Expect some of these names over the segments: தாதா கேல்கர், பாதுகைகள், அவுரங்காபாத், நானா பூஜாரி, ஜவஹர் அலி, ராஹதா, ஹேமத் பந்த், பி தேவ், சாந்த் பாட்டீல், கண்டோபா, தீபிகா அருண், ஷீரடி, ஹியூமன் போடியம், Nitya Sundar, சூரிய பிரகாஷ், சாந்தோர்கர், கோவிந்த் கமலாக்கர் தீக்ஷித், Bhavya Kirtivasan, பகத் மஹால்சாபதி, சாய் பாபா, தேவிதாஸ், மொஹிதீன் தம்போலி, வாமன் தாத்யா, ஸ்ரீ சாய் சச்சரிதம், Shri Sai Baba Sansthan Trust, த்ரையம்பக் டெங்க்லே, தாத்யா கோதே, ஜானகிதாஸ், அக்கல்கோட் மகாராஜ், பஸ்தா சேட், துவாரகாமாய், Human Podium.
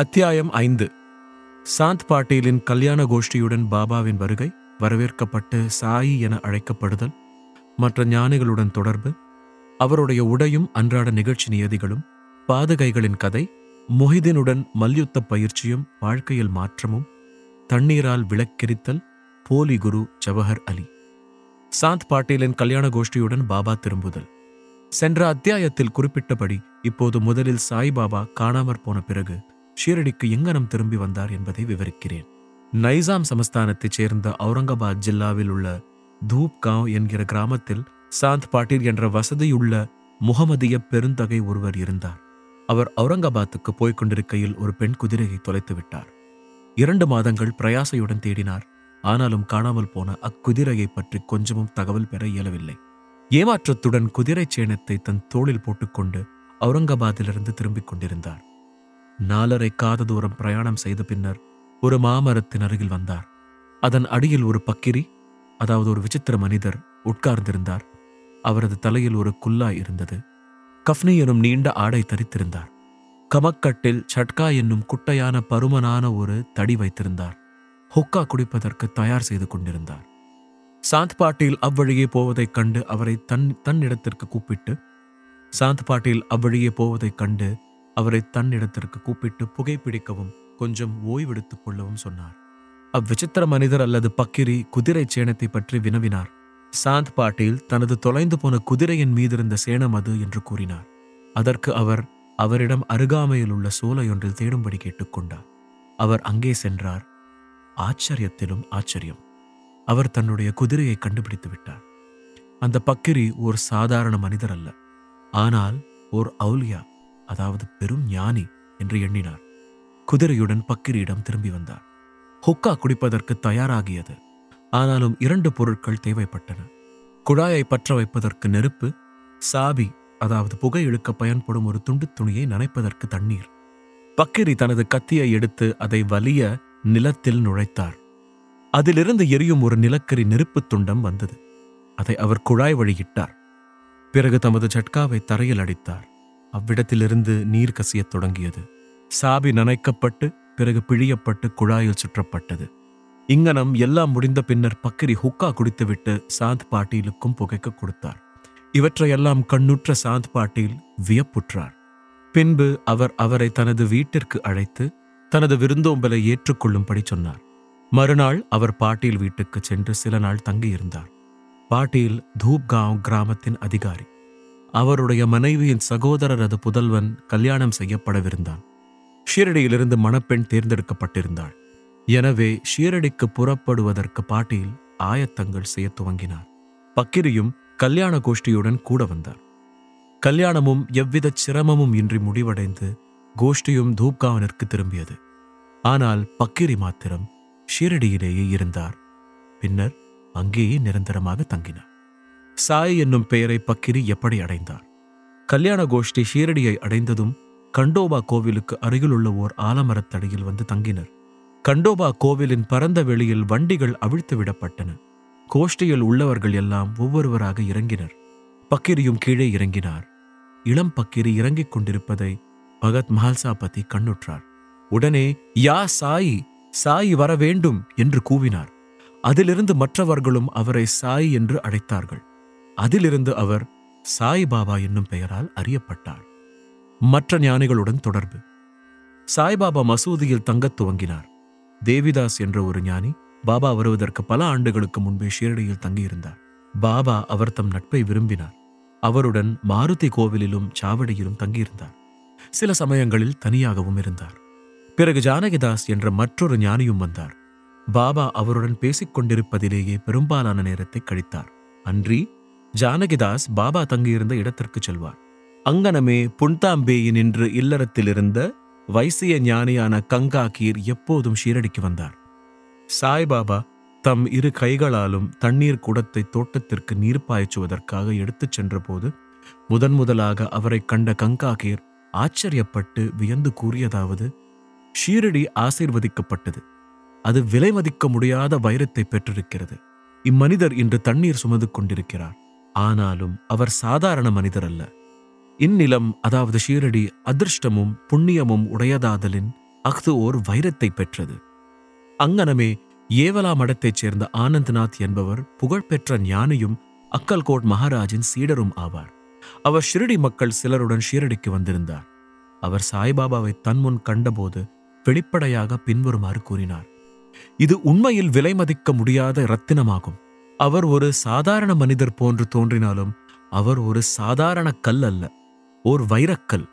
அத்தியாயம் 5. சாந்த் பாட்டீலின் கல்யாண கோஷ்டியுடன் பாபாவின் வருகை, வரவேற்கப்பட்டு சாயி என அழைக்கப்படுதல், மற்ற ஞானிகளுடன் தொடர்பு, அவருடைய உடையும் அன்றாட நிகழ்ச்சி நியதிகளும், பாதுகைகளின் கதை, மொஹிதீனுடன் மல்யுத்த பயிற்சியும் வாழ்க்கையில் மாற்றமும், தண்ணீரால் விளக்கெரித்தல், போலி குரு ஜவஹர் அலி. சாந்த் பாட்டீலின் கல்யாண கோஷ்டியுடன் பாபா திரும்புதல். சென்ற அத்தியாயத்தில் குறிப்பிட்டபடி இப்போது முதலில் சாய்பாபா காணாமற் போன பிறகு ஷீரடிக்கு எங்கனம் திரும்பி வந்தார் என்பதை விவரிக்கிறேன். நைசாம் சமஸ்தானத்தைச் சேர்ந்த அவுரங்காபாத் ஜில்லாவில் உள்ள தூப்காவ் என்கிற கிராமத்தில் சாந்த் பாட்டீல் என்ற வசதியுள்ள முகமதிய பெருந்தகை ஒருவர் இருந்தார். அவர் அவுரங்காபாத்துக்கு போய்க் கொண்டிருக்கையில் ஒரு பெண் குதிரையை தொலைத்து விட்டார். 2 மாதங்கள் பிரயாசையுடன் தேடினார். ஆனாலும் காணாமல் போன அக்குதிரையை பற்றி கொஞ்சமும் தகவல் பெற இயலவில்லை. ஏமாற்றத்துடன் குதிரை சேணத்தை தன் தோளில் போட்டுக்கொண்டு அவுரங்காபாத்திலிருந்து திரும்பிக் கொண்டிருந்தார். 4.5 காத தூரம் பிரயாணம் செய்த பின்னர் ஒரு மாமரத்தின் அருகில் வந்தார். அதன் அடியில் ஒரு பக்கிரி, அதாவது ஒரு விசித்திர மனிதர் உட்கார்ந்திருந்தார். அவரது தலையில் ஒரு குல்லாய் இருந்தது. கஃப்னி எனும் நீண்ட ஆடை தரித்திருந்தார். கமக்கட்டில் சட்கா என்னும் குட்டையான பருமனான ஒரு தடி வைத்திருந்தார். ஹொக்கா குடிப்பதற்கு தயார் செய்து கொண்டிருந்தார். சாந்த் பாட்டீல் அவ்வழியே போவதைக் கண்டு அவரை தன்னிடத்திற்கு கூப்பிட்டு புகைப்பிடிக்கவும் கொஞ்சம் ஓய்வெடுத்துக் கொள்ளவும் சொன்னார். அவ்விசித்திர மனிதர் அல்லது பக்கிரி குதிரை சேணத்தை பற்றி வினவினார். சாந்த் பாட்டீல் தனது தொலைந்து போன குதிரையின் மீதிருந்த சேணம் அது என்று கூறினார். அதற்கு அவர் அவரிடம் அருகாமையில் உள்ள சோலையொன்றில் தேடும்படி கேட்டுக்கொண்டார். அவர் அங்கே சென்றார். ஆச்சரியத்திலும் ஆச்சரியம், அவர் தன்னுடைய குதிரையை கண்டுபிடித்து விட்டார். அந்த பக்கிரி ஒரு சாதாரண மனிதர் அல்ல, ஆனால் ஒரு அவுலியா, அதாவது பெரும் ஞானி என்று எண்ணினார். குதிரையுடன் பக்கிரியிடம் திரும்பி வந்தார். ஹொக்கா குடிப்பதற்கு தயாராகியது. ஆனாலும் 2 பொருட்கள் தேவைப்பட்டன. குழாயை பற்ற வைப்பதற்கு நெருப்பு, சாபி அதாவது புகை இழுக்க பயன்படும் ஒரு துண்டு துணியை நனைப்பதற்கு தண்ணீர். பக்கிரி தனது கத்தியை எடுத்து அதை வலிய நிலத்தில் நுழைத்தார். அதிலிருந்து எரியும் ஒரு நிலக்கரி நெருப்புத் துண்டம் வந்தது. அதை அவர் குழாய் வழியிட்டார். பிறகு தமது சட்காவை தரையில் அடித்தார். அவ்விடத்திலிருந்து நீர் கசியத் தொடங்கியது. சாபி நனைக்கப்பட்டு பிறகு பிழியப்பட்டு குழாயில் சுற்றப்பட்டது. இங்கனம் எல்லாம் முடிந்த பின்னர் பக்கிரி ஹுக்கா குடித்துவிட்டு சாந்த் பாட்டீலுக்கும் புகைக்க கொடுத்தார். இவற்றையெல்லாம் கண்ணுற்ற சாந்த் பாட்டீல் வியப்புற்றார். பின்பு அவரை தனது வீட்டிற்கு அழைத்து தனது விருந்தோம்பலை ஏற்றுக்கொள்ளும்படி சொன்னார். மறுநாள் அவர் பாட்டீல் வீட்டுக்கு சென்று சில நாள் தங்கியிருந்தார். பாட்டீல் தூப்காவ் கிராமத்தின் அதிகாரி. அவருடைய மனைவியின் சகோதரரது புதல்வன் கல்யாணம் செய்யப்படவிருந்தான். ஷீரடியிலிருந்து மணப்பெண் தேர்ந்தெடுக்கப்பட்டிருந்தாள். எனவே ஷீரடிக்கு புறப்படுவதற்கு பாட்டீல் ஆயத்தங்கள் செய்ய துவங்கினார். பக்கிரியும் கல்யாண கோஷ்டியுடன் கூட வந்தார். கல்யாணமும் எவ்வித சிரமமும் இன்றி முடிவடைந்து கோஷ்டியும் தூப்காவனிற்கு திரும்பியது. ஆனால் பக்கிரி மாத்திரம் ஷீரடியிலேயே இருந்தார். பின்னர் அங்கேயே நிரந்தரமாக தங்கினார். சாய் என்னும் பெயரை பக்கிரி எப்படி அடைந்தார்? கல்யாண கோஷ்டி ஷீரடியை அடைந்ததும் கண்டோபா கோவிலுக்கு அருகிலுள்ள ஓர் ஆலமரத்தடியில் வந்து தங்கினர். கண்டோபா கோவிலின் பரந்த வெளியில் வண்டிகள் அவிழ்த்து விடப்பட்டன. கோஷ்டியில் உள்ளவர்கள் எல்லாம் ஒவ்வொருவராக இறங்கினர். பக்கிரியும் கீழே இறங்கினார். இளம் பக்கிரி இறங்கிக் கொண்டிருப்பதை பகத் மஹால்சாபதி கண்ணுற்றார். உடனே யா சாயி, சாயி வர வேண்டும் என்று கூவினார். அதிலிருந்து மற்றவர்களும் அவரை சாய் என்று அழைத்தார்கள். அதிலிருந்து அவர் சாய் பாபா என்னும் பெயரால் அறியப்பட்டார். மற்ற ஞானிகளுடன் தொடர்பு. சாய்பாபா மசூதியில் தங்கத் துவங்கினார். தேவிதாஸ் என்ற ஒரு ஞானி பாபா வருவதற்கு பல ஆண்டுகளுக்கு முன்பே ஷீரடியில் தங்கியிருந்தார். பாபா அவர் தம் நட்பை விரும்பினார். அவருடன் மாருதி கோவிலிலும் சாவடியிலும் தங்கியிருந்தார். சில சமயங்களில் தனியாகவும் இருந்தார். பிறகு ஜானகிதாஸ் என்ற மற்றொரு ஞானியும் வந்தார். பாபா அவருடன் பேசிக்கொண்டிருப்பதிலேயே பெரும்பாலான நேரத்தை கழித்தார். அன்றி ஜானகிதாஸ் பாபா தங்கியிருந்த இடத்திற்கு செல்வார். அங்கனமே புன்தாம்பேயின் இன்று இல்லறத்திலிருந்த வைசிய ஞானியான கங்கா கீர் எப்போதும் ஷீரடிக்கு வந்தார். சாய்பாபா தம் 2 கைகளாலும் தண்ணீர் குடத்தை தோட்டத்திற்கு நீர் பாய்ச்சுவதற்காக எடுத்துச் சென்றபோது முதன்முதலாக அவரை கண்ட கங்கா கீர் ஆச்சரியப்பட்டு வியந்து கூறியதாவது: ஷீரடி ஆசீர்வதிக்கப்பட்டது. அது விலை மதிக்க முடியாத வைரத்தை பெற்றிருக்கிறது. இம்மனிதர் இன்று தண்ணீர் சுமந்து கொண்டிருக்கிறார். ஆனாலும் அவர் சாதாரண மனிதர் அல்ல. இந்நிலம், அதாவது ஷீரடி, அதிர்ஷ்டமும் புண்ணியமும் உடையதாதலின் அஃது ஓர் வைரத்தை பெற்றது. அங்கனமே ஏவலா மடத்தைச் சேர்ந்த ஆனந்த்நாத் என்பவர் புகழ்பெற்ற ஞானியும் அக்கல்கோட் மகாராஜின் சீடரும் ஆவார். அவர் ஷிரடி மக்கள் சிலருடன் ஷீரடிக்கு வந்திருந்தார். அவர் சாய்பாபாவை தன்முன் கண்டபோது வெளிப்படையாக பின்வருமாறு கூறினார். இது உண்மையில் விலைமதிக்க முடியாத இரத்தினமாகும். அவர் ஒரு சாதாரண மனிதர் போன்று தோன்றினாலும் அவர் ஒரு சாதாரண கல் அல்ல, ஓர் வைரக்கல்.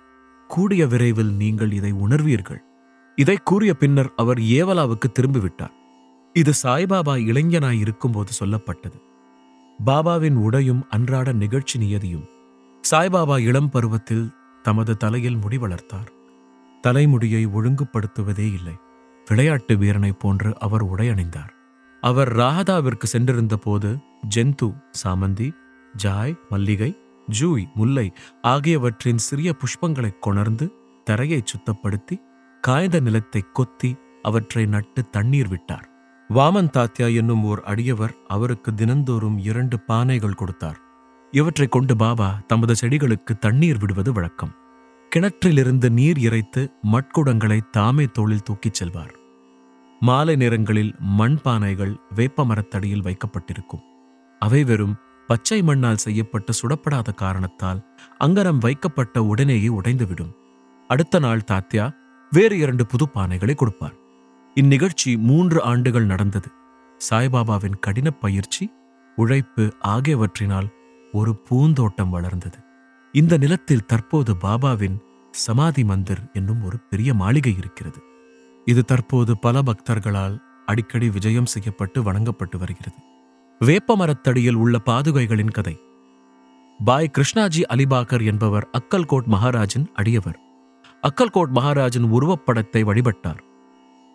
கூடிய விரைவில் நீங்கள் இதை உணர்வீர்கள். இதை கூறிய பின்னர் அவர் ஏவலாவுக்கு திரும்பிவிட்டார். இது சாய்பாபா இளைஞனாய் இருக்கும்போது சொல்லப்பட்டது. பாபாவின் உடையும் அன்றாட நிகழ்ச்சி நியதியும். சாய்பாபா இளம் பருவத்தில் தமது தலையில் முடி வளர்த்தார். தலைமுடியை ஒழுங்குபடுத்துவதே இல்லை. விளையாட்டு வீரனை போன்று அவர் உடையணிந்தார். அவர் ராகதாவிற்கு சென்றிருந்த போது ஜெந்து, சாமந்தி, ஜாய், மல்லிகை, ஜூய், முல்லை ஆகியவற்றின் சிறிய புஷ்பங்களை கொணர்ந்து தரையை சுத்தப்படுத்தி காய்ந்த நிலத்தை கொத்தி அவற்றை நட்டு தண்ணீர் விட்டார். வாமன் தாத்யா என்னும் ஓர் அடியவர் அவருக்கு தினந்தோறும் 2 பானைகள் கொடுத்தார். இவற்றை கொண்டு பாபா தமது செடிகளுக்கு தண்ணீர் விடுவது வழக்கம். கிணற்றிலிருந்து நீர் இறைத்து மட்குடங்களை தாமே தோளில் தூக்கிச் செல்வார். மாலை நேரங்களில் மண்பானைகள் வேப்ப மரத்தடியில் வைக்கப்பட்டிருக்கும். அவை வெறும் பச்சை மண்ணால் செய்யப்பட்டு சுடப்படாத காரணத்தால் அங்கனம் வைக்கப்பட்ட உடனேயே உடைந்துவிடும். அடுத்த நாள் தாத்யா வேறு 2 புது பானைகளை கொடுப்பார். இந்நிகழ்ச்சி 3 ஆண்டுகள் நடந்தது. சாய்பாபாவின் கடின பயிற்சி, உழைப்பு ஆகியவற்றினால் ஒரு பூந்தோட்டம் வளர்ந்தது. இந்த நிலத்தில் தற்போது பாபாவின் சமாதி மந்திர் என்னும் ஒரு பெரிய மாளிகை இருக்கிறது. இது தற்போது பல பக்தர்களால் அடிக்கடி விஜயம் செய்யப்பட்டு வணங்கப்பட்டு வருகிறது. வேப்ப மரத்தடியில் உள்ள பாதுகைகளின் கதை. பாய் கிருஷ்ணாஜி அலிபாகர் என்பவர் அக்கல்கோட் மகாராஜின் அடியவர். அக்கல்கோட் மகாராஜின் உருவப்படத்தை வழிபட்டார்.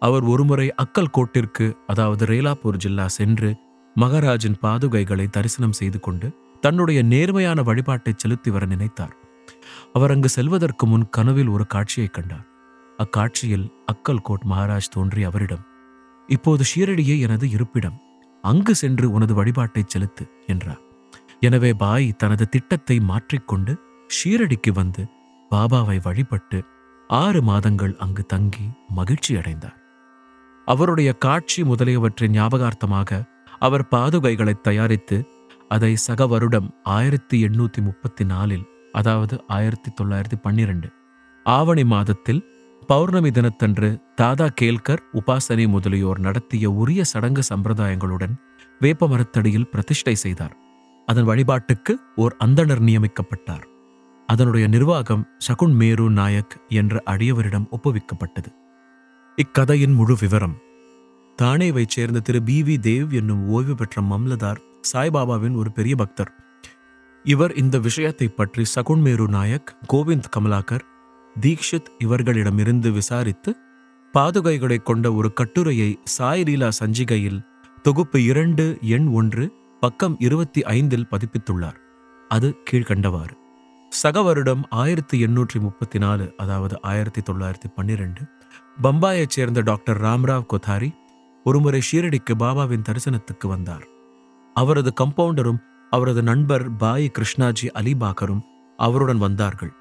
அவர் ஒருமுறை அக்கல்கோட்டிற்கு, அதாவது ரேலாப்பூர் ஜில்லா சென்று மகாராஜின் பாதுகைகளை தரிசனம் செய்து கொண்டு தன்னுடைய நேர்மையான வழிபாட்டை செலுத்தி வர நினைத்தார். அவர் அங்கு செல்வதற்கு முன் கனவில் ஒரு காட்சியை கண்டார். அக்காட்சியில் அக்கல்கோட் மகாராஜ் தோன்றி அவரிடம், இப்போது ஷீரடியே எனது இருப்பிடம், அங்கு சென்று உனது வழிபாட்டை செலுத்து என்றார். எனவே பாய் தனது திட்டத்தை மாற்றிக்கொண்டு ஷீரடிக்கு வந்து பாபாவை வழிபட்டு 6 மாதங்கள் அங்கு தங்கி மகிழ்ச்சி அடைந்தார். அவருடைய காட்சி முதலியவற்றின் ஞாபகார்த்தமாக அவர் பாதுகைகளை தயாரித்து அதை சக வருடம் 1834, அதாவது 1912 ஆவணி மாதத்தில் பௌர்ணமி தினத்தன்று தாதா கேல்கர், உபாசினி முதலியோர் நடத்திய உரிய சடங்கு சம்பிரதாயங்களுடன் வேப்ப மரத்தடியில் பிரதிஷ்டை செய்தார். அதன் வழிபாட்டுக்கு ஓர் அந்தணர் நியமிக்கப்பட்டார். அதனுடைய நிர்வாகம் சகுன்மேரு நாயக் என்ற அடியவரிடம் ஒப்புவிக்கப்பட்டது. இக்கதையின் முழு விவரம். தானேவைச் சேர்ந்த திரு பி தேவ் என்னும் ஓய்வு பெற்ற மம்லதார் சாய்பாபாவின் ஒரு பெரிய பக்தர். இவர் இந்த விஷயத்தை பற்றி சகுன்மேரு நாயக், கோவிந்த் கமலாக்கர் தீக்ஷித் இவர்களிடமிருந்து விசாரித்து பாதுகைகளை கொண்ட ஒரு கட்டுரையை சாய் லீலா சஞ்சிகையில் தொகுப்பு 2 எண் 1 பக்கம் 25 பதிப்பித்துள்ளார். அது கீழ்கண்டவாறு. சக வருடம் 1834, அதாவது 1912 பம்பாயைச் சேர்ந்த டாக்டர் ராம்ராவ் கொத்தாரி ஒருமுறை ஷீரடிக்கு பாபாவின் தரிசனத்துக்கு வந்தார். அவரது கம்பவுண்டரும் அவரது நண்பர் பாய் கிருஷ்ணாஜி அலிபாகரும் அவருடன் வந்தார்கள்.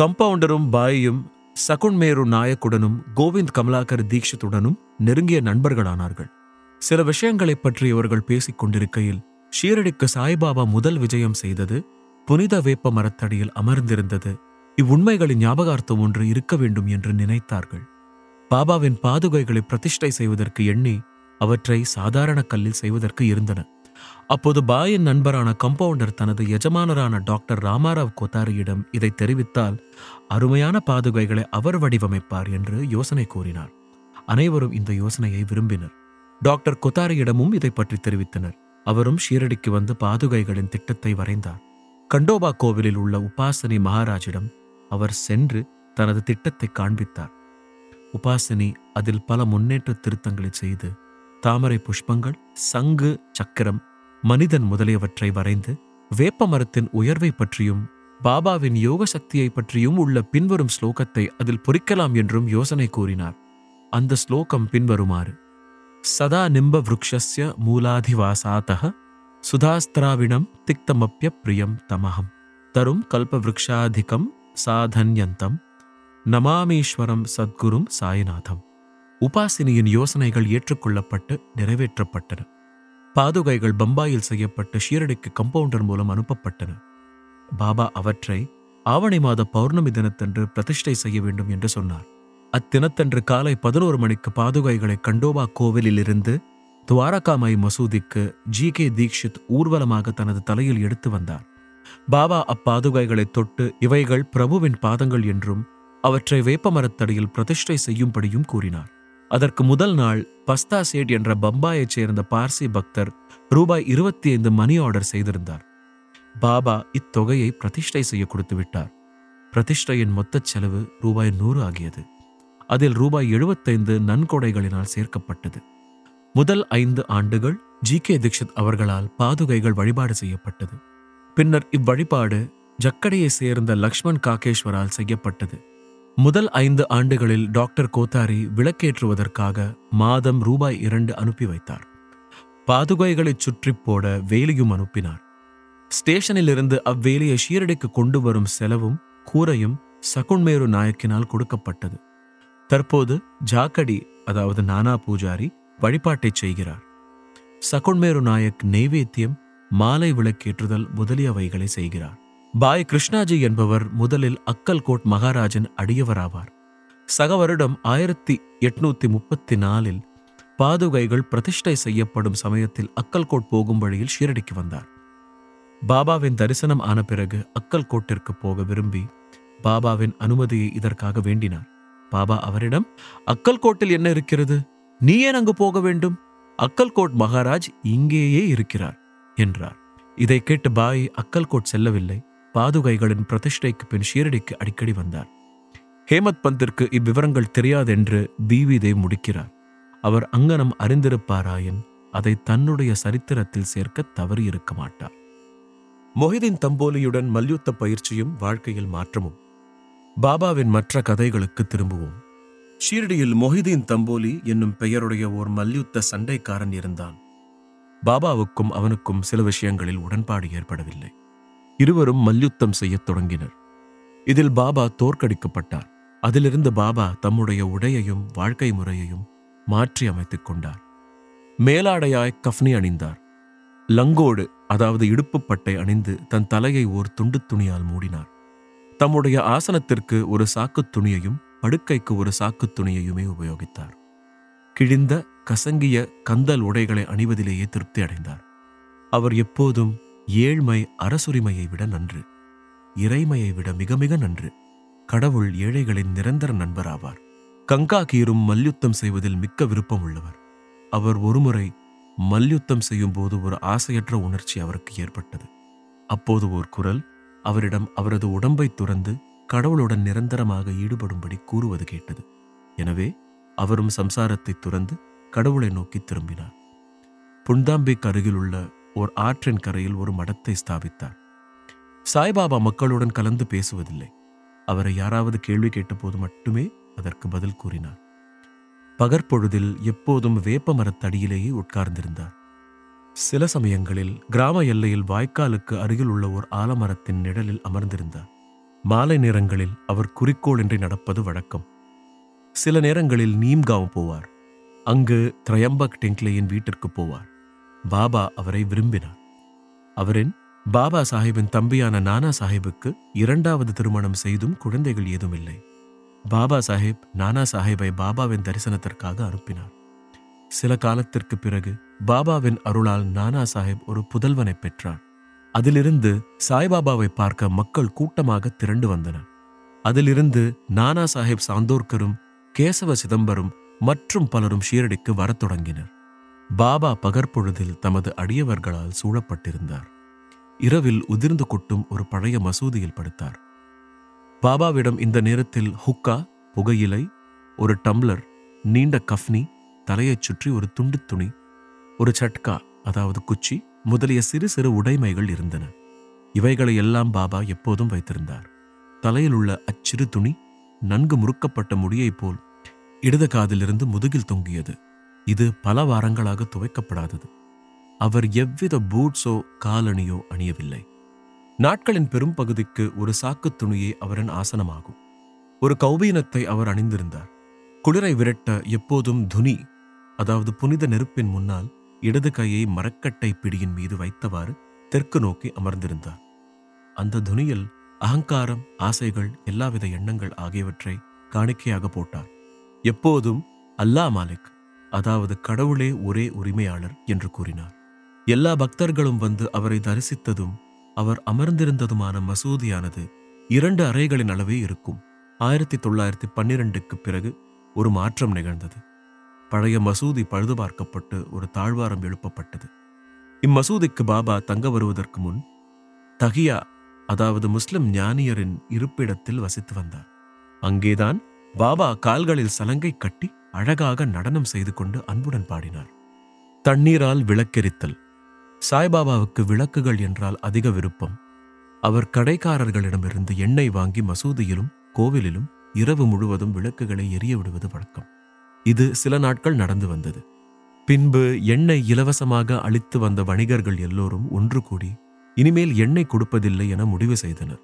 கம்பவுண்டரும் பாயும் சகுன்மேரு நாயக்குடனும் கோவிந்த் கமலாக்கர் தீக்ஷித்துடனும் நெருங்கிய நண்பர்களானார்கள். சில விஷயங்களை பற்றி இவர்கள் பேசிக் கொண்டிருக்கையில் ஷீரடிக்கு சாய்பாபா முதல் விஜயம் செய்தது, புனித வேப்ப மரத்தடியில் அமர்ந்திருந்தது, இவ்வுண்மைகளின் ஞாபகார்த்தம் ஒன்று இருக்க வேண்டும் என்று நினைத்தார்கள். பாபாவின் பாதுகைகளை பிரதிஷ்டை செய்வதற்கு எண்ணி அவற்றை சாதாரண கல்லில் செய்வதற்கு இருந்தன. அப்போது பாயின் நண்பரான கம்பவுண்டர் தனது எஜமானரான டாக்டர் ராமாராவ் கொத்தாரியிடம் இதை தெரிவித்தால் அருமையான பாதுகைகளை அவர் வடிவமைப்பார் என்று யோசனை கூறினார். அனைவரும் இந்த யோசனையை விரும்பினர். டாக்டர் கொத்தாரியிடமும் இதை பற்றி தெரிவித்தனர். அவரும் ஷீரடிக்கு வந்து பாதுகைகளின் திட்டத்தை வரைந்தார். கண்டோபா கோவிலில் உள்ள உபாசினி மகாராஜிடம் அவர் சென்று தனது திட்டத்தை காண்பித்தார். உபாசினி அதில் பல முன்னேற்ற திருத்தங்களை செய்து தாமரை புஷ்பங்கள், சங்கு, சக்கரம், மனிதன் முதலியவற்றை வரைந்து வேப்ப மரத்தின் உயர்வை பற்றியும் பாபாவின் யோக சக்தியை பற்றியும் உள்ள பின்வரும் ஸ்லோகத்தை அதில் பொறிக்கலாம் என்றும் யோசனை கூறினார். அந்த ஸ்லோகம் பின்வருமாறு: சதா நிம்ப விருக்ஷஸ்ய மூலாதிவாசாதஹ சுதாஸ்திராவிணம் திக்தமப்ய பிரியம் தமஹம் தரும் கல்ப விருக்ஷாதிகம் சாதன்யந்தம் நமாமீஸ்வரம் சத்குரும் சாய்நாதம். உபாசினியின் யோசனைகள் ஏற்றுக்கொள்ளப்பட்டு நிறைவேற்றப்பட்டன. பாதுகைகள் பம்பாயில் செய்யப்பட்டு ஷீரடிக்கு கம்பவுண்டர் மூலம் அனுப்பப்பட்டன. பாபா அவற்றை ஆவணி மாத பௌர்ணமி தினத்தன்று பிரதிஷ்டை செய்ய வேண்டும் என்று சொன்னார். அத்தினத்தன்று காலை 11 மணிக்கு பாதுகைகளை கண்டோபா கோவிலில் இருந்து துவாரகாமாய் மசூதிக்கு ஜி கே தீக்ஷித் ஊர்வலமாக தனது தலையில் எடுத்து வந்தார். பாபா அப்பாதுகைகளை தொட்டு இவைகள் பிரபுவின் பாதங்கள் என்றும் அவற்றை வேப்பமரத்தடியில் பிரதிஷ்டை செய்யும்படியும் கூறினார். அதற்கு முதல் நாள் பஸ்தா சேட் என்ற பம்பாயைச் சேர்ந்த பார்சி பக்தர் ரூபாய் 25 மணி ஆர்டர் செய்திருந்தார். பாபா இத்தொகையை பிரதிஷ்டை செய்ய கொடுத்துவிட்டார். பிரதிஷ்டையின் மொத்த செலவு ரூபாய் 100 ஆகியது. அதில் ரூபாய் 75 நன்கொடைகளினால் சேர்க்கப்பட்டது. முதல் 5 ஆண்டுகள் ஜி கே தீக்ஷித் அவர்களால் பாதுகைகள் வழிபாடு செய்யப்பட்டது. பின்னர் இவ்வழிபாடு ஜக்கடியை சேர்ந்த லக்ஷ்மண் காகேஸ்வரால் செய்யப்பட்டது. முதல் 5 ஆண்டுகளில் டாக்டர் கொத்தாரி விளக்கேற்றுவதற்காக மாதம் ரூபாய் 2 அனுப்பி வைத்தார். பாதுகைகளை சுற்றி போட வேலியும் அனுப்பினார். ஸ்டேஷனிலிருந்து அவ்வேலியை ஷீரடிக்கு கொண்டு வரும் செலவும் கூரையும் சகுன்மேரு நாயக்கினால் கொடுக்கப்பட்டது. தற்போது ஜாக்கடி அதாவது நானா பூஜாரி வழிபாட்டை செய்கிறார். சகுன்மேரு நாயக் நெய்வேத்தியம், மாலை விளக்கேற்றுதல் முதலியவைகளை செய்கிறார். பாய் கிருஷ்ணாஜி என்பவர் முதலில் அக்கல்கோட் மகாராஜின் அடியவராவார். சக வருடம் 1834இல் பாதுகைகள் பிரதிஷ்டை செய்யப்படும் சமயத்தில் அக்கல்கோட் போகும் வழியில் ஷீரடிக்கு வந்தார். பாபாவின் தரிசனம் ஆன பிறகு அக்கல்கோட்டிற்கு போக விரும்பி பாபாவின் அனுமதியை இதற்காக வேண்டினார். பாபா அவரிடம், அக்கல்கோட்டில் என்ன இருக்கிறது? நீ ஏன் அங்கு போக வேண்டும்? அக்கல்கோட் மகாராஜ் இங்கேயே இருக்கிறார் என்றார். இதை கேட்டு பாய் அக்கல்கோட் செல்லவில்லை. பாதுகைகளின் பிரதிஷ்டைக்கு பின் ஷீரடிக்கு அடிக்கடி வந்தார். ஹேமத் பந்திற்கு இவ்விவரங்கள் தெரியாதென்று பி.வி. தேவ் முடிக்கிறார். அவர் அங்கனம் அறிந்திருப்பாராயின் அதை தன்னுடைய சரித்திரத்தில் சேர்க்க தவறியிருக்க மாட்டார். மொஹிதீன் தம்போலியுடன் மல்யுத்த பயிற்சியும் வாழ்க்கையில் மாற்றமும். பாபாவின் மற்ற கதைகளுக்கு திரும்புவோம். ஷீரடியில் மொஹிதீன் தம்போலி என்னும் பெயருடைய ஓர் மல்யுத்த சண்டைக்காரன் இருந்தான். பாபாவுக்கும் அவனுக்கும் சில விஷயங்களில் உடன்பாடு ஏற்படவில்லை. இருவரும் மல்யுத்தம் செய்யத் தொடங்கினர். இதில் பாபா தோற்கடிக்கப்பட்டார். அதிலிருந்து பாபா தம்முடைய உடையையும் வாழ்க்கை முறையையும் மாற்றி அமைத்துக் கொண்டார். மேலாடையாய் கஃப்னி அணிந்தார். லங்கோடு அதாவது இடுப்பு பட்டை அணிந்து தன் தலையை ஓர் துண்டு துணியால் மூடினார். தம்முடைய ஆசனத்திற்கு ஒரு சாக்குத் துணியையும் படுக்கைக்கு ஒரு சாக்குத் துணியையுமே உபயோகித்தார். கிழிந்த கசங்கிய கந்தல் உடைகளை அணிவதிலேயே திருப்தி அடைந்தார். அவர் எப்போதும் ஏழ்மை அரசுரிமையை விட நன்று, இறைமையை விட மிக மிக நன்று. கடவுள் ஏழைகளின் நிரந்தர நண்பராவார். கங்கா கீரும் மல்யுத்தம் செய்வதில் மிக்க விருப்பம் உள்ளவர். அவர் ஒருமுறை மல்யுத்தம் செய்யும் போது ஒரு ஆசையற்ற உணர்ச்சி அவருக்கு ஏற்பட்டது. அப்போது ஓர் குரல் அவரிடம் அவரது உடம்பை துறந்து கடவுளுடன் நிரந்தரமாக ஈடுபடும்படி கூறுவது கேட்டது. எனவே அவரும் சம்சாரத்தை துறந்து கடவுளை நோக்கி திரும்பினார். புண்டாம்பிக்கு அருகில் உள்ள ஓர் ஆற்றின் கரையில் ஒரு மடத்தை ஸ்தாபித்தார். சாய்பாபா மக்களுடன் கலந்து பேசுவதில்லை. அவரை யாராவது கேள்வி கேட்டபோது மட்டுமே அதற்கு பதில் கூறினார். பகற்பொழுதில் எப்போதும் வேப்ப மரத்தடியிலேயே உட்கார்ந்திருந்தார். சில சமயங்களில் கிராம எல்லையில் வாய்க்காலுக்கு அருகில் உள்ள ஓர் ஆலமரத்தின் நிழலில் அமர்ந்திருந்தார். மாலை நேரங்களில் அவர் குறிக்கோளின்றி நடப்பது வழக்கம். சில நேரங்களில் நீம்காவ் போவார். அங்கு த்ரையம்பக் டெங்க்லேயின் வீட்டிற்கு போவார். பாபா அவரை விரும்பினார். அவரின் பாபா சாஹிப்பின் தம்பியான நானா சாஹிப்புக்கு 2வது திருமணம் செய்தும் குழந்தைகள் ஏதும் இல்லை. பாபா சாஹிப் நானா சாஹிப்பை பாபாவின் தரிசனத்திற்காக அனுப்பினார். சில காலத்திற்கு பிறகு பாபாவின் அருளால் நானா சாஹிப் ஒரு புதல்வனை பெற்றார். அதிலிருந்து சாய்பாபாவை பார்க்க மக்கள் கூட்டமாக திரண்டு வந்தனர். அதிலிருந்து நானா சாஹிப் சாந்தோர்கரும் கேசவ சிதம்பரம் மற்றும் பலரும் ஷீரடிக்கு வரத் தொடங்கினர். பாபா பகற்பொழுதில் தமது அடியவர்களால் சூழப்பட்டிருந்தார். இரவில் உதிர்ந்து கொட்டும் ஒரு பழைய மசூதியில் படுத்தார். பாபாவிடம் இந்த நேரத்தில் ஹுக்கா, புகையிலை, ஒரு டம்ளர், நீண்ட கஃப்னி, தலையைச் சுற்றி ஒரு துண்டு துணி, ஒரு சட்கா அதாவது குச்சி முதலிய சிறு சிறு உடைமைகள் இருந்தன. இவைகளை எல்லாம் பாபா எப்போதும் வைத்திருந்தார். தலையில் உள்ள அச்சிறு துணி நன்கு முறுக்கப்பட்ட முடியைப் போல் இடது காதிலிருந்து முதுகில் தொங்கியது. இது பல வாரங்களாக துவைக்கப்படாதது. அவர் எவ்வித பூட்ஸோ காலணியோ அணியவில்லை. நாட்களின் பெரும் பகுதிக்கு ஒரு சாக்குத் துணியே அவரின் ஆசனமாகும். ஒரு கௌபீனத்தை அவர் அணிந்திருந்தார். குளிரை விரட்ட எப்போதும் துனி, அதாவது புனித நெருப்பின் முன்னால் இடது கையை மரக்கட்டை பிடியின் மீது வைத்தவாறு தெற்கு நோக்கி அமர்ந்திருந்தார். அந்த துனியில் அகங்காரம், ஆசைகள், எல்லாவித எண்ணங்கள் ஆகியவற்றை காணிக்கையாக போட்டார். எப்போதும் அல்லாஹ் மாலிக், அதாவது கடவுளே ஒரே உரிமையாளர் என்று கூறினார். எல்லா பக்தர்களும் வந்து அவரை தரிசித்ததும் அவர் அமர்ந்திருந்ததுமான மசூதியானது 2 அறைகளின் அளவே இருக்கும். 1912க்கு பிறகு ஒரு மாற்றம் நிகழ்ந்தது. பழைய மசூதி பழுது பார்க்கப்பட்டு ஒரு தாழ்வாரம் எழுப்பப்பட்டது. இம்மசூதிக்கு பாபா தங்க வருவதற்கு முன் தகியா, அதாவது முஸ்லிம் ஞானியரின் இருப்பிடத்தில் வசித்து வந்தார். அங்கேதான் பாபா கால்களில் சலங்கை கட்டி அழகாக நடனம் செய்து கொண்டு அன்புடன் பாடினார். தண்ணீரால் விளக்கெரித்தல். சாய்பாபாவுக்கு விளக்குகள் என்றால் அதிக விருப்பம். அவர் கடைக்காரர்களிடமிருந்து எண்ணெய் வாங்கி மசூதியிலும் கோவிலிலும் இரவு முழுவதும் விளக்குகளை எரிய விடுவது வழக்கம். இது சில நாட்கள் நடந்து வந்தது. பின்பு எண்ணெய் இலவசமாக அளித்து வந்த வணிகர்கள் எல்லோரும் ஒன்று கூடி இனிமேல் எண்ணெய் கொடுப்பதில்லை என முடிவு செய்தனர்.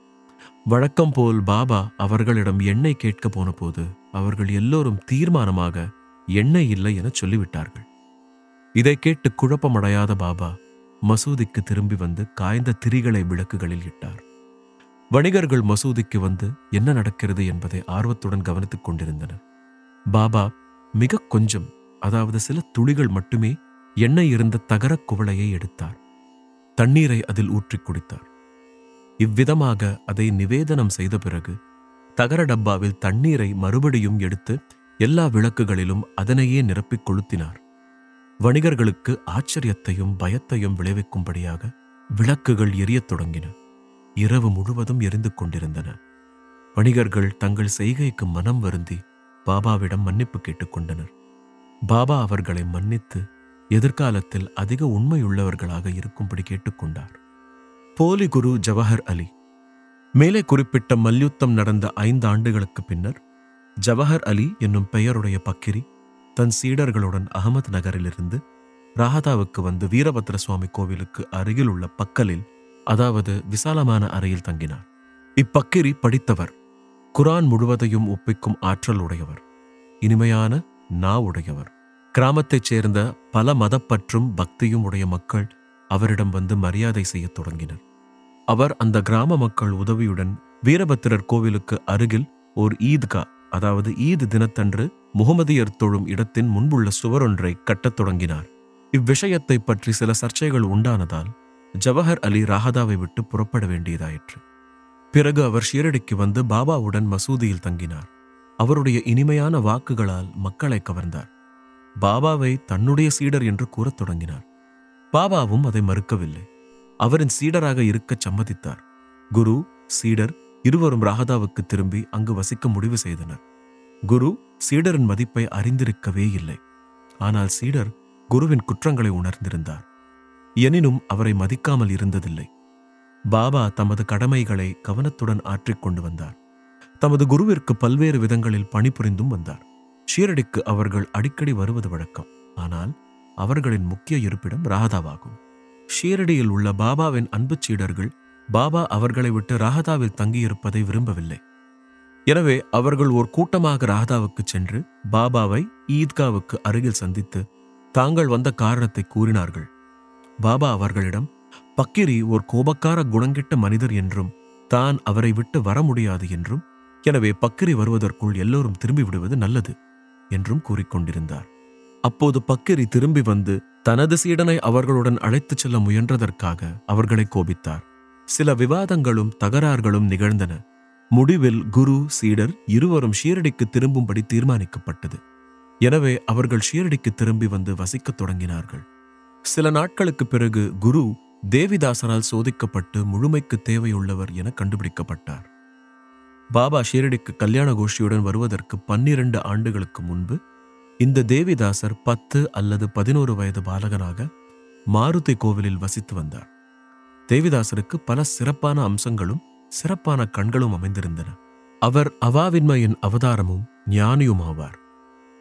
வழக்கம் போல் பாபா அவர்களிடம் எண்ணெய் கேட்க போன போது அவர்கள் எல்லோரும் தீர்மானமாக எண்ணெய் இல்லை என சொல்லிவிட்டார்கள். இதை கேட்டு குழப்பமடையாத பாபா மசூதிக்கு திரும்பி வந்து காய்ந்த திரிகளை விளக்குகளில் இட்டார். வணிகர்கள் மசூதிக்கு வந்து என்ன நடக்கிறது என்பதை ஆர்வத்துடன் கவனித்துக் கொண்டிருந்தனர். பாபா மிக கொஞ்சம், அதாவது சில துளிகள் மட்டுமே எண்ணெய் இருந்த தகரக் குவளையை எடுத்தார். தண்ணீரை அதில் ஊற்றி குடித்தார். இவ்விதமாக அதை நிவேதனம் செய்த பிறகு தகர டப்பாவில் தண்ணீரை மறுபடியும் எடுத்து எல்லா விளக்குகளிலும் அதனையே நிரப்பிக் கொளுத்தினார். வணிகர்களுக்கு ஆச்சரியத்தையும் பயத்தையும் விளைவிக்கும்படியாக விளக்குகள் எரியத் தொடங்கின. இரவு முழுவதும் எரிந்து கொண்டிருந்தன. வணிகர்கள் தங்கள் செய்கைக்கு மனம் வருந்தி பாபாவிடம் மன்னிப்பு கேட்டுக்கொண்டனர். பாபா அவர்களை மன்னித்து எதிர்காலத்தில் அதிக உண்மையுள்ளவர்களாக இருக்கும்படி கேட்டுக்கொண்டார். போலி குரு ஜவஹர் அலி. மேலே குறிப்பிட்ட மல்யுத்தம் நடந்த 5 ஆண்டுகளுக்கு பின்னர் ஜவஹர் அலி என்னும் பெயருடைய பக்கிரி தன் சீடர்களுடன் அகமது நகரிலிருந்து ராஹதாவுக்கு வந்து வீரபத்ர சுவாமி கோவிலுக்கு அருகில் உள்ள பக்கலில், அதாவது விசாலமான அறையில் தங்கினார். இப்பக்கிரி படித்தவர், குரான் முழுவதையும் ஒப்பிக்கும் ஆற்றல் உடையவர், இனிமையான நா உடையவர். கிராமத்தைச் சேர்ந்த பல மதப்பற்றும் பக்தியும் உடைய மக்கள் அவரிடம் வந்து மரியாதை செய்ய தொடங்கினர். அவர் அந்த கிராம மக்கள் உதவியுடன் வீரபத்திரர் கோவிலுக்கு அருகில் ஓர் ஈத்கா, அதாவது ஈத் தினத்தன்று முகமதியர் தொழும் இடத்தின் முன்புள்ள சுவரொன்றை கட்டத் தொடங்கினார். இவ்விஷயத்தை பற்றி சில சர்ச்சைகள் உண்டானதால் ஜவஹர் அலி ராஹதாவை விட்டு புறப்பட வேண்டியதாயிற்று. பிறகு அவர் ஷீரடிக்கு வந்து பாபாவுடன் மசூதியில் தங்கினார். அவருடைய இனிமையான வாக்குகளால் மக்களை கவர்ந்தார். பாபாவை தன்னுடைய சீடர் என்று கூறத் தொடங்கினார். பாபாவும் அதை மறுக்கவில்லை. அவரின் சீடராக இருக்க சம்மதித்தார். குரு சீடர் இருவரும் ராஹதாவுக்கு திரும்பி அங்கு வசிக்க முடிவு செய்தனர். குரு சீடரின் மதிப்பை அறிந்திருக்கவே இல்லை. ஆனால் சீடர் குருவின் குற்றங்களை உணர்ந்திருந்தார். எனினும் அவரை மதிக்காமல் இருந்ததில்லை. பாபா தமது கடமைகளை கவனத்துடன் ஆற்றிக்கொண்டு வந்தார். தமது குருவிற்கு பல்வேறு விதங்களில் பணிபுரிந்தும் வந்தார். ஷீரடிக்கு அவர்கள் அடிக்கடி வருவது வழக்கம். ஆனால் அவர்களின் முக்கிய இருப்பிடம் ராஹதாவாகும். ஷீரடியில் உள்ள பாபாவின் அன்பு சீடர்கள் பாபா அவர்களை விட்டு ராஹதாவில் தங்கியிருப்பதை விரும்பவில்லை. எனவே அவர்கள் ஒரு கூட்டமாக ராஹதாவுக்கு சென்று பாபாவை ஈத்காவுக்கு அருகில் சந்தித்து தாங்கள் வந்த காரணத்தை கூறினார்கள். பாபா அவர்களிடம் பக்கிரி ஒரு கோபக்கார குணங்கிட்ட மனிதர் என்றும், தான் அவரை விட்டு வர முடியாது என்றும், எனவே பக்கிரி வருவதற்குள் எல்லோரும் திரும்பிவிடுவது நல்லது என்றும் கூறிக்கொண்டிருந்தார். அப்போது பக்கிரி திரும்பி வந்து தனது சீடனை அவர்களுடன் அழைத்துச் செல்ல முயன்றதற்காக அவர்களை கோபித்தார். சில விவாதங்களும் தகராறுகளும் நிகழ்ந்தன. முடிவில் குரு சீடர் இருவரும் ஷீரடிக்கு திரும்பும்படி தீர்மானிக்கப்பட்டது. எனவே அவர்கள் ஷீரடிக்கு திரும்பி வந்து வசிக்கத் தொடங்கினார்கள். சில நாட்களுக்கு பிறகு குரு தேவிதாசனால் சோதிக்கப்பட்டு முழுமைக்கு தேவையுள்ளவர் என கண்டுபிடிக்கப்பட்டார். பாபா ஷீரடிக்கு கல்யாண கோஷியுடன் வருவதற்கு 12 ஆண்டுகளுக்கு முன்பு இந்த தேவிதாசர் 10 அல்லது 11 வயது பாலகனாக மாருதி கோவிலில் வசித்து வந்தார். தேவிதாசருக்கு பல சிறப்பான அம்சங்களும் சிறப்பான கண்களும் அமைந்திருந்தன. அவர் அவாவின்மையின் அவதாரமும் ஞானியுமாவார்.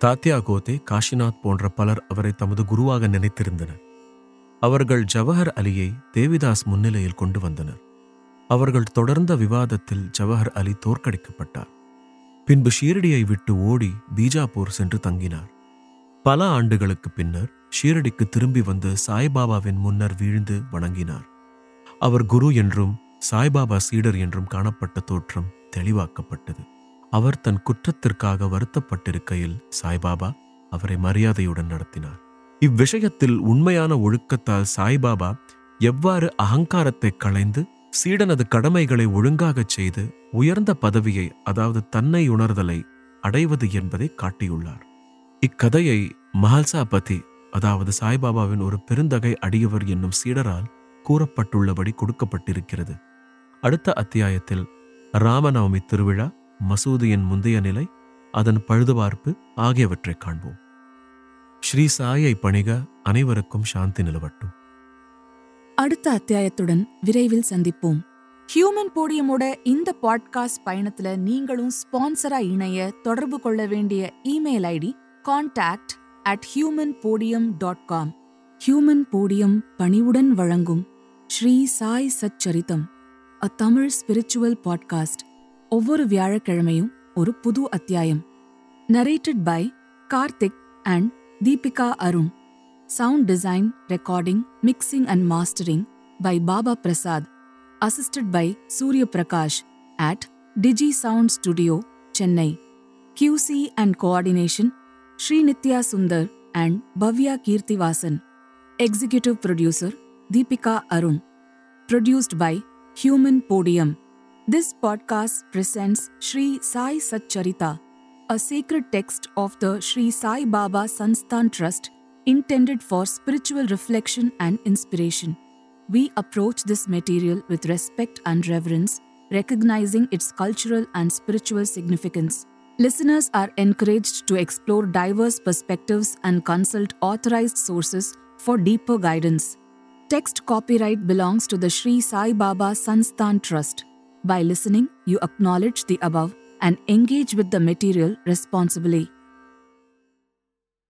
தாத்யா கோதே, காஷிநாத் போன்ற பலர் அவரை தமது குருவாக நினைத்திருந்தனர். அவர்கள் ஜவஹர் அலியை தேவிதாஸ் முன்னிலையில் கொண்டு வந்தனர். அவர்கள் தொடர்ந்த விவாதத்தில் ஜவஹர் அலி தோற்கடிக்கப்பட்டார். பின்பு ஷீரடியை விட்டு ஓடி பீஜாப்பூர் சென்று தங்கினார். பல ஆண்டுகளுக்கு பின்னர் ஷீரடிக்கு திரும்பி வந்து சாய்பாபாவின் முன்னர் வீழ்ந்து வணங்கினார். அவர் குரு என்றும் சாய்பாபா சீடர் என்றும் காணப்பட்ட தோற்றம் தெளிவாக்கப்பட்டது. அவர் தன் குற்றத்திற்காக வருத்தப்பட்டிருக்கையில் சாய்பாபா அவரை மரியாதையுடன் நடத்தினார். இவ்விஷயத்தில் உண்மையான ஒழுக்கத்தால் சாய்பாபா எவ்வாறு அகங்காரத்தை களைந்து சீடனது கடமைகளை ஒழுங்காகச் செய்து உயர்ந்த பதவியை, அதாவது தன்னை உணர்தலை அடைவது என்பதை காட்டியுள்ளார். இக்கதையை மஹால்சாபதி, அதாவது சாய்பாபாவின் ஒரு பெருந்தகை அடியவர் என்னும் சீடரால் கூறப்பட்டுள்ளபடி கொடுக்கப்பட்டிருக்கிறது. அடுத்த அத்தியாயத்தில் ராமநவமி திருவிழா, மசூதியின் முந்தைய நிலை, அதன் பழுதுபார்ப்பு ஆகியவற்றை காண்போம். ஸ்ரீ சாயை பணிக. அனைவருக்கும் சாந்தி நிலவட்டும். அடுத்த அத்தியாயத்துடன் விரைவில் சந்திப்போம். ஹியூமன் போடியமோட இந்த பாட்காஸ்ட் பயணத்துல நீங்களும் ஸ்பான்சரா இணைய தொடர்பு கொள்ள வேண்டிய email ID contact@humanpodium.com. ஹியூமன் போடியம் பணிவுடன் வழங்கும் ஸ்ரீ சாய் சச்சரிதம், a Tamil spiritual podcast. ஒவ்வொரு வியாழக்கிழமையும் ஒரு புது அத்தியாயம். Narrated by Karthik and தீபிகா அருண். Sound design, recording, mixing and mastering by Baba Prasad. Assisted by சூரிய பிரகாஷ் at DG sound studio, Chennai. QC and coordination, Shri Nitya Sundar and Bhavya Kirtivasan. Executive Producer, Deepika Arun. Produced by Human Podium. This podcast presents Shri Sai Satcharita, a sacred text of the Shri Sai Baba Sansthan Trust intended for spiritual reflection and inspiration. We approach this material with respect and reverence, recognizing its cultural and spiritual significance. Listeners are encouraged to explore diverse perspectives and consult authorized sources for deeper guidance. Text copyright belongs to the Shri Sai Baba Sansthan Trust. By listening, you acknowledge the above and engage with the material responsibly.